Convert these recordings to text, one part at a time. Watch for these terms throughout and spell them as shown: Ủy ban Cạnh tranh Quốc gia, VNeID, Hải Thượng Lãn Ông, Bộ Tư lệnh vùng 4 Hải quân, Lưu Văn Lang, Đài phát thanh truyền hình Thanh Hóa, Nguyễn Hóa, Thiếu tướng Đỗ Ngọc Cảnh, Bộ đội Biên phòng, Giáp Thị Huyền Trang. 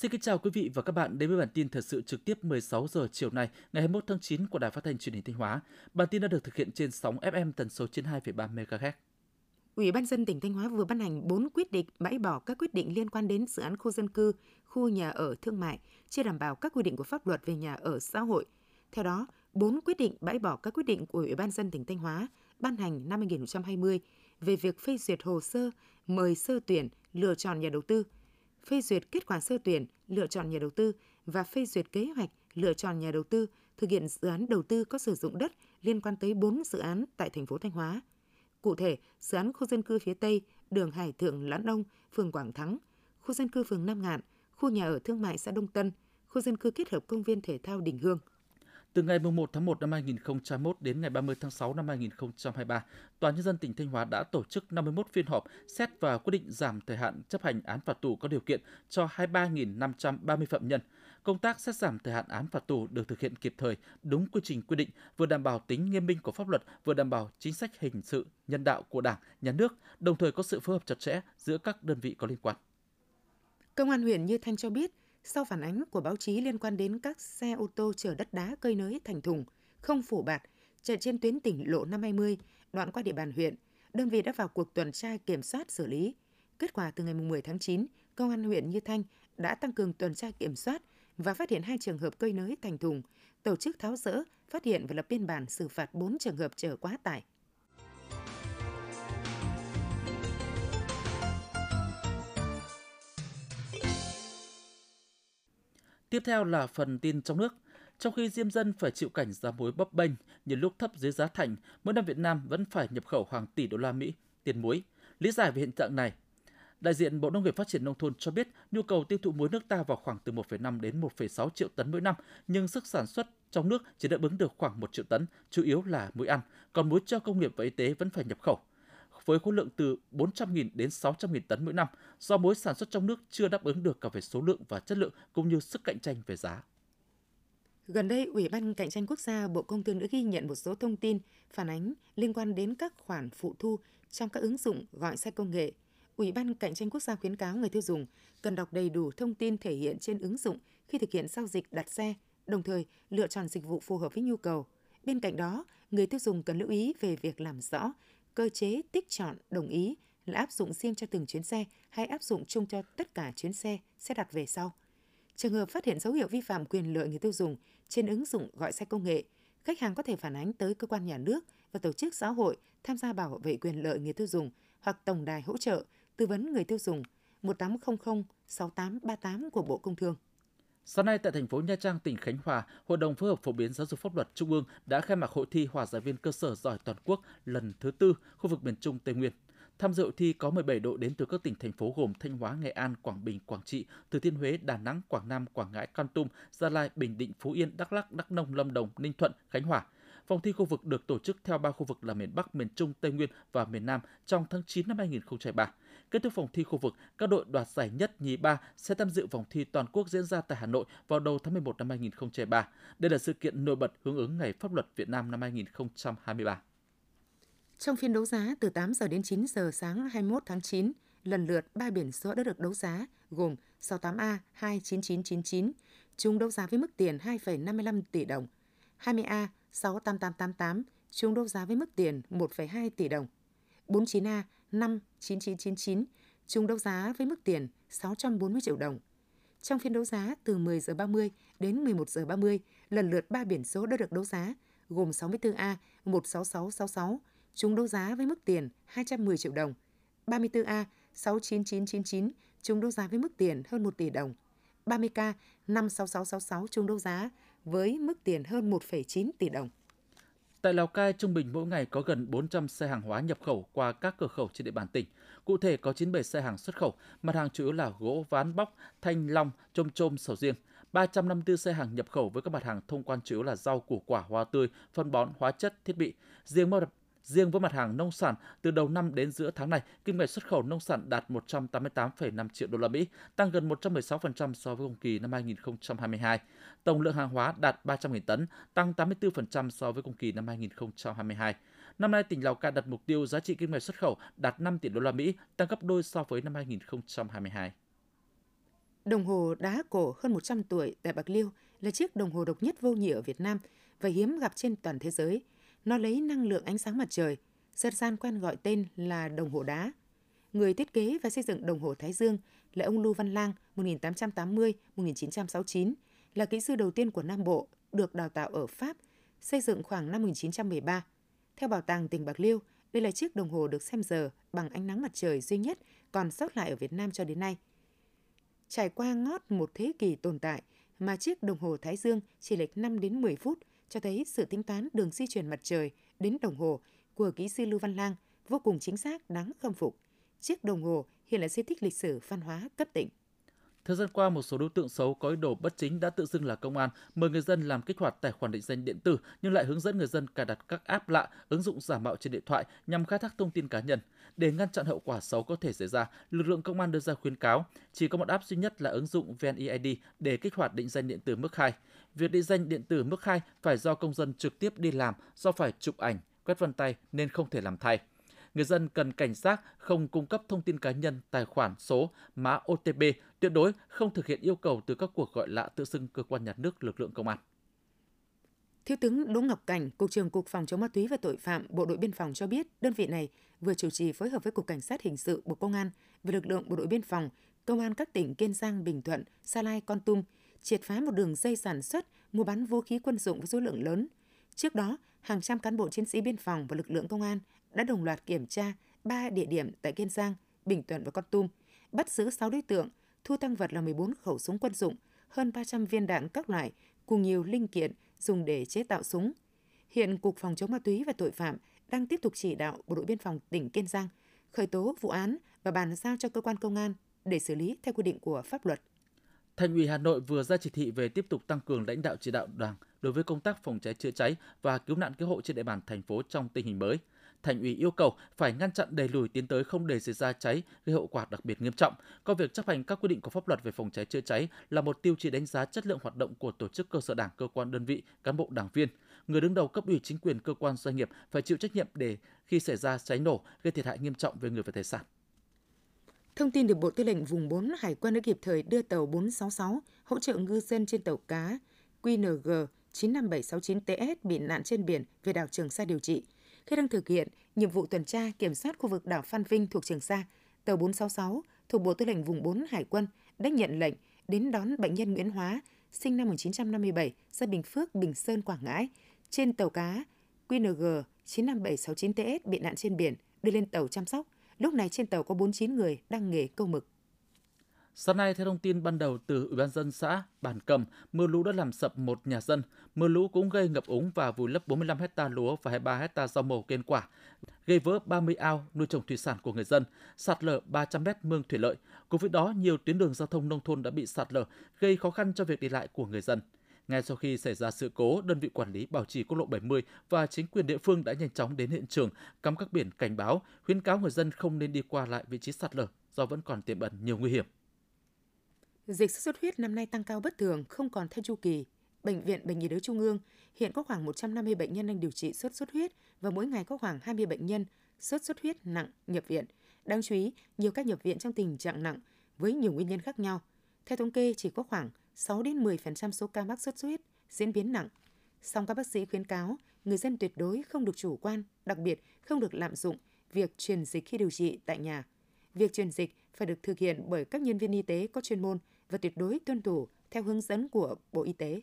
Xin kính chào quý vị và các bạn đến với bản tin thời sự trực tiếp 16 giờ chiều nay, ngày 21 tháng 9 của Đài phát thanh truyền hình Thanh Hóa. Bản tin đã được thực hiện trên sóng FM tần số 92,3 MHz. Ủy ban nhân dân tỉnh Thanh Hóa vừa ban hành 4 quyết định bãi bỏ các quyết định liên quan đến dự án khu dân cư, khu nhà ở thương mại chưa đảm bảo các quy định của pháp luật về nhà ở xã hội. Theo đó, 4 quyết định bãi bỏ các quyết định của Ủy ban nhân dân tỉnh Thanh Hóa ban hành năm 2020 về việc phê duyệt hồ sơ mời sơ tuyển, lựa chọn nhà đầu tư, phê duyệt kết quả sơ tuyển, lựa chọn nhà đầu tư và phê duyệt kế hoạch lựa chọn nhà đầu tư thực hiện dự án đầu tư có sử dụng đất liên quan tới 4 dự án tại thành phố Thanh Hóa. Cụ thể, dự án khu dân cư phía Tây, đường Hải Thượng Lãn Ông, phường Quảng Thắng, khu dân cư phường Nam Ngạn, khu nhà ở thương mại xã Đông Tân, khu dân cư kết hợp công viên thể thao Đình Hương. Từ ngày 1 tháng 1 năm 2021 đến ngày 30 tháng 6 năm 2023, Tòa Nhân dân tỉnh Thanh Hóa đã tổ chức 51 phiên họp xét và quyết định giảm thời hạn chấp hành án phạt tù có điều kiện cho 23.530 phạm nhân. Công tác xét giảm thời hạn án phạt tù được thực hiện kịp thời, đúng quy trình quy định, vừa đảm bảo tính nghiêm minh của pháp luật, vừa đảm bảo chính sách hình sự, nhân đạo của Đảng, Nhà nước, đồng thời có sự phối hợp chặt chẽ giữa các đơn vị có liên quan. Công an huyện Như Thanh cho biết, sau phản ánh của báo chí liên quan đến các xe ô tô chở đất đá cơi nới thành thùng, không phủ bạt, chạy trên tuyến tỉnh lộ 520, đoạn qua địa bàn huyện, đơn vị đã vào cuộc tuần tra kiểm soát xử lý. Kết quả từ ngày 10 tháng 9, Công an huyện Như Thanh đã tăng cường tuần tra kiểm soát và phát hiện 2 trường hợp cơi nới thành thùng, tổ chức tháo dỡ, phát hiện và lập biên bản xử phạt 4 trường hợp chở quá tải. Tiếp theo là phần tin trong nước. Trong khi diêm dân phải chịu cảnh giá muối bấp bênh, những lúc thấp dưới giá thành, mỗi năm Việt Nam vẫn phải nhập khẩu hàng tỷ đô la Mỹ tiền muối. Lý giải về hiện trạng này, đại diện Bộ Nông nghiệp Phát triển Nông thôn cho biết nhu cầu tiêu thụ muối nước ta vào khoảng từ 1,5 đến 1,6 triệu tấn mỗi năm, nhưng sức sản xuất trong nước chỉ đáp ứng được khoảng 1 triệu tấn, chủ yếu là muối ăn, còn muối cho công nghiệp và y tế vẫn phải nhập khẩu. Với khối lượng từ 400.000 đến 600.000 tấn mỗi năm, do muối sản xuất trong nước chưa đáp ứng được cả về số lượng và chất lượng cũng như sức cạnh tranh về giá. Gần đây, Ủy ban Cạnh tranh Quốc gia, Bộ Công Thương đã ghi nhận một số thông tin phản ánh liên quan đến các khoản phụ thu trong các ứng dụng gọi xe công nghệ. Ủy ban Cạnh tranh Quốc gia khuyến cáo người tiêu dùng cần đọc đầy đủ thông tin thể hiện trên ứng dụng khi thực hiện giao dịch đặt xe, đồng thời lựa chọn dịch vụ phù hợp với nhu cầu. Bên cạnh đó, người tiêu dùng cần lưu ý về việc làm rõ cơ chế tích chọn đồng ý là áp dụng riêng cho từng chuyến xe hay áp dụng chung cho tất cả chuyến xe sẽ đặt về sau. Trường hợp phát hiện dấu hiệu vi phạm quyền lợi người tiêu dùng trên ứng dụng gọi xe công nghệ, khách hàng có thể phản ánh tới cơ quan nhà nước và tổ chức xã hội tham gia bảo vệ quyền lợi người tiêu dùng hoặc tổng đài hỗ trợ tư vấn người tiêu dùng 1800 6838 của Bộ Công Thương. Sáng nay tại thành phố Nha Trang, tỉnh Khánh Hòa, Hội đồng phối hợp phổ biến giáo dục pháp luật Trung ương đã khai mạc hội thi hòa giải viên cơ sở giỏi toàn quốc lần thứ 4 khu vực miền Trung Tây Nguyên. Tham dự hội thi có 17 đội đến từ các tỉnh thành phố gồm Thanh Hóa, Nghệ An, Quảng Bình, Quảng Trị, Thừa Thiên Huế, Đà Nẵng, Quảng Nam, Quảng Ngãi, Kon Tum, Gia Lai, Bình Định, Phú Yên, Đắk Lắk, Đắk Nông, Lâm Đồng, Ninh Thuận, Khánh Hòa. Vòng thi khu vực được tổ chức theo 3 khu vực là miền Bắc, miền Trung, Tây Nguyên và miền Nam trong tháng 9 năm 2023. Kết thúc vòng thi khu vực, các đội đoạt giải nhất, nhì, ba sẽ tham dự vòng thi toàn quốc diễn ra tại Hà Nội vào đầu tháng 11 năm 2023. Đây là sự kiện nổi bật hướng ứng Ngày Pháp luật Việt Nam năm 2023. Trong phiên đấu giá từ 8 giờ đến 9 giờ sáng 21 tháng 9, lần lượt 3 biển số đã được đấu giá gồm 68A29999, chúng đấu giá với mức tiền 2,55 tỷ đồng, 20A 68888 chúng đấu giá với mức tiền 1,2 tỷ đồng. 49A 59999 chúng đấu giá với mức tiền 640 triệu đồng. Trong phiên đấu giá từ 10 giờ 30 đến 11 giờ 30, lần lượt 3 biển số đã được đấu giá gồm 64A 16666 chúng đấu giá với mức tiền 210 triệu đồng. 34A 69999 chúng đấu giá với mức tiền hơn 1 tỷ đồng. 30K 56666 chúng đấu giá với mức tiền hơn 1,9 tỷ đồng. Tại Lào Cai, trung bình mỗi ngày có gần 400 xe hàng hóa nhập khẩu qua các cửa khẩu trên địa bàn tỉnh. Cụ thể có 97 xe hàng xuất khẩu, mặt hàng chủ yếu là gỗ, ván, bóc, thanh long, chôm chôm, sầu riêng. 354 xe hàng nhập khẩu với các mặt hàng thông quan chủ yếu là rau, củ quả, hoa tươi, phân bón, hóa chất, thiết bị. Riêng với mặt hàng nông sản, từ đầu năm đến giữa tháng này, kim ngạch xuất khẩu nông sản đạt 188,5 triệu đô la Mỹ, tăng gần 116% so với cùng kỳ năm 2022. Tổng lượng hàng hóa đạt 300.000 tấn, tăng 84% so với cùng kỳ năm 2022. Năm nay tỉnh Lào Cai đặt mục tiêu giá trị kim ngạch xuất khẩu đạt 5 tỷ đô la Mỹ, tăng gấp đôi so với năm 2022. Đồng hồ đá cổ hơn 100 tuổi tại Bạc Liêu là chiếc đồng hồ độc nhất vô nhị ở Việt Nam và hiếm gặp trên toàn thế giới. Nó lấy năng lượng ánh sáng mặt trời, dân gian quen gọi tên là đồng hồ đá. Người thiết kế và xây dựng đồng hồ Thái Dương là ông Lưu Văn Lang, 1880-1969, là kỹ sư đầu tiên của Nam Bộ, được đào tạo ở Pháp, xây dựng khoảng năm 1913. Theo Bảo tàng tỉnh Bạc Liêu, đây là chiếc đồng hồ được xem giờ bằng ánh nắng mặt trời duy nhất còn sót lại ở Việt Nam cho đến nay. Trải qua ngót một thế kỷ tồn tại mà chiếc đồng hồ Thái Dương chỉ lệch 5 đến 10 phút cho thấy sự tính toán đường di chuyển mặt trời đến đồng hồ của kỹ sư Lưu Văn Lang vô cùng chính xác, đáng khâm phục. Chiếc đồng hồ hiện là di tích lịch sử văn hóa cấp tỉnh. Thời gian qua, một số đối tượng xấu có ý đồ bất chính đã tự xưng là công an, mời người dân làm kích hoạt tài khoản định danh điện tử nhưng lại hướng dẫn người dân cài đặt các app lạ, ứng dụng giả mạo trên điện thoại nhằm khai thác thông tin cá nhân. Để ngăn chặn hậu quả xấu có thể xảy ra, lực lượng công an đưa ra khuyến cáo chỉ có một app duy nhất là ứng dụng VNeID để kích hoạt định danh điện tử mức 2. Việc định danh điện tử mức 2 phải do công dân trực tiếp đi làm, do phải chụp ảnh, quét vân tay nên không thể làm thay. Người dân cần cảnh giác không cung cấp thông tin cá nhân, tài khoản số, mã OTP, tuyệt đối không thực hiện yêu cầu từ các cuộc gọi lạ tự xưng cơ quan nhà nước, lực lượng công an. Thiếu tướng Đỗ Ngọc Cảnh, Cục trưởng Cục Phòng chống ma túy và tội phạm Bộ đội Biên phòng cho biết, đơn vị này vừa chủ trì phối hợp với Cục Cảnh sát Hình sự Bộ Công an và lực lượng Bộ đội Biên phòng, Công an các tỉnh Kiên Giang, Bình Thuận, Sa Lai, Kon Tum, triệt phá một đường dây sản xuất, mua bán vũ khí quân dụng với số lượng lớn. Trước đó, hàng trăm cán bộ chiến sĩ biên phòng và lực lượng công an đã đồng loạt kiểm tra 3 địa điểm tại Kiên Giang, Bình Thuận và Kon Tum, bắt giữ 6 đối tượng, thu tang vật là 14 khẩu súng quân dụng, hơn 300 viên đạn các loại cùng nhiều linh kiện dùng để chế tạo súng. Hiện Cục Phòng chống ma túy và tội phạm đang tiếp tục chỉ đạo Bộ đội Biên phòng tỉnh Kiên Giang khởi tố vụ án và bàn giao cho cơ quan công an để xử lý theo quy định của pháp luật. Thành ủy Hà Nội vừa ra chỉ thị về tiếp tục tăng cường lãnh đạo chỉ đạo Đảng đối với công tác phòng cháy chữa cháy và cứu nạn cứu hộ trên địa bàn thành phố trong tình hình mới. Thành ủy yêu cầu phải ngăn chặn đẩy lùi tiến tới không để xảy ra cháy gây hậu quả đặc biệt nghiêm trọng. Coi việc chấp hành các quy định của pháp luật về phòng cháy chữa cháy là một tiêu chí đánh giá chất lượng hoạt động của tổ chức cơ sở đảng, cơ quan đơn vị, cán bộ đảng viên. Người đứng đầu cấp ủy chính quyền, cơ quan doanh nghiệp phải chịu trách nhiệm để khi xảy ra cháy nổ gây thiệt hại nghiêm trọng về người và tài sản. Thông tin được Bộ Tư lệnh vùng 4 Hải quân đã kịp thời đưa tàu 466 hỗ trợ ngư dân trên tàu cá QNG 95769 TS bị nạn trên biển về đảo Trường Sa điều trị. Khi đang thực hiện nhiệm vụ tuần tra kiểm soát khu vực đảo Phan Vinh thuộc Trường Sa, tàu 466 thuộc Bộ Tư lệnh vùng 4 Hải quân đã nhận lệnh đến đón bệnh nhân Nguyễn Hóa, sinh năm 1957, ra Bình Phước, Bình Sơn, Quảng Ngãi, trên tàu cá QNG 95769 TS bị nạn trên biển, đưa lên tàu chăm sóc. Lúc này trên tàu có 49 người đang nghề câu mực. Sáng nay, theo thông tin ban đầu từ Ủy ban nhân dân xã Bản Cầm, mưa lũ đã làm sập một nhà dân. Mưa lũ cũng gây ngập úng và vùi lấp 45 ha lúa và 23 ha rau màu kênh quả, gây vỡ 30 ao nuôi trồng thủy sản của người dân, sạt lở 300 mét mương thủy lợi. Cùng với đó, nhiều tuyến đường giao thông nông thôn đã bị sạt lở, gây khó khăn cho việc đi lại của người dân. Ngay sau khi xảy ra sự cố, đơn vị quản lý bảo trì quốc lộ 70 và chính quyền địa phương đã nhanh chóng đến hiện trường, cắm các biển cảnh báo, khuyến cáo người dân không nên đi qua lại vị trí sạt lở do vẫn còn tiềm ẩn nhiều nguy hiểm. Dịch sốt xuất huyết năm nay tăng cao bất thường, không còn theo chu kỳ. Bệnh viện Bệnh nhiệt đới Trung ương hiện có khoảng 150 bệnh nhân đang điều trị sốt xuất huyết và mỗi ngày có khoảng 20 bệnh nhân sốt xuất huyết nặng nhập viện. Đáng chú ý, nhiều ca nhập viện trong tình trạng nặng với nhiều nguyên nhân khác nhau. Theo thống kê, chỉ có khoảng 6 đến 10% số ca mắc sốt xuất huyết diễn biến nặng. Song các bác sĩ khuyến cáo người dân tuyệt đối không được chủ quan, đặc biệt không được lạm dụng việc truyền dịch khi điều trị tại nhà. Việc truyền dịch phải được thực hiện bởi các nhân viên y tế có chuyên môn và tuyệt đối tuân thủ theo hướng dẫn của Bộ Y tế.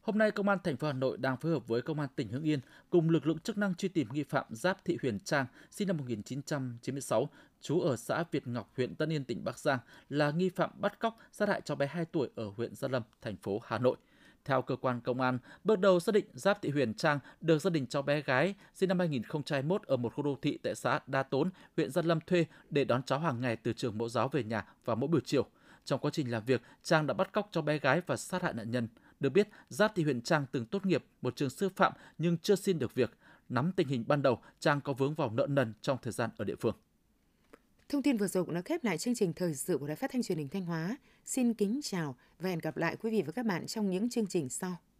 Hôm nay, Công an thành phố Hà Nội đang phối hợp với Công an tỉnh Hưng Yên cùng lực lượng chức năng truy tìm nghi phạm Giáp Thị Huyền Trang, sinh năm 1996, trú ở xã Việt Ngọc, huyện Tân Yên, tỉnh Bắc Giang, là nghi phạm bắt cóc sát hại cháu bé 2 tuổi ở huyện Gia Lâm, thành phố Hà Nội. Theo cơ quan công an, bước đầu xác định Giáp Thị Huyền Trang được gia đình cháu bé gái sinh năm 2021 ở một khu đô thị tại xã Đa Tốn, huyện Gia Lâm thuê để đón cháu hàng ngày từ trường mẫu giáo về nhà vào mỗi buổi chiều. Trong quá trình làm việc, Trang đã bắt cóc cháu bé gái và sát hại nạn nhân. Được biết, Giáp Thị Huyền Trang từng tốt nghiệp một trường sư phạm nhưng chưa xin được việc. Nắm tình hình ban đầu, Trang có vướng vào nợ nần trong thời gian ở địa phương. Thông tin vừa rồi cũng đã khép lại chương trình thời sự của Đài phát thanh truyền hình Thanh Hóa. Xin kính chào và hẹn gặp lại quý vị và các bạn trong những chương trình sau.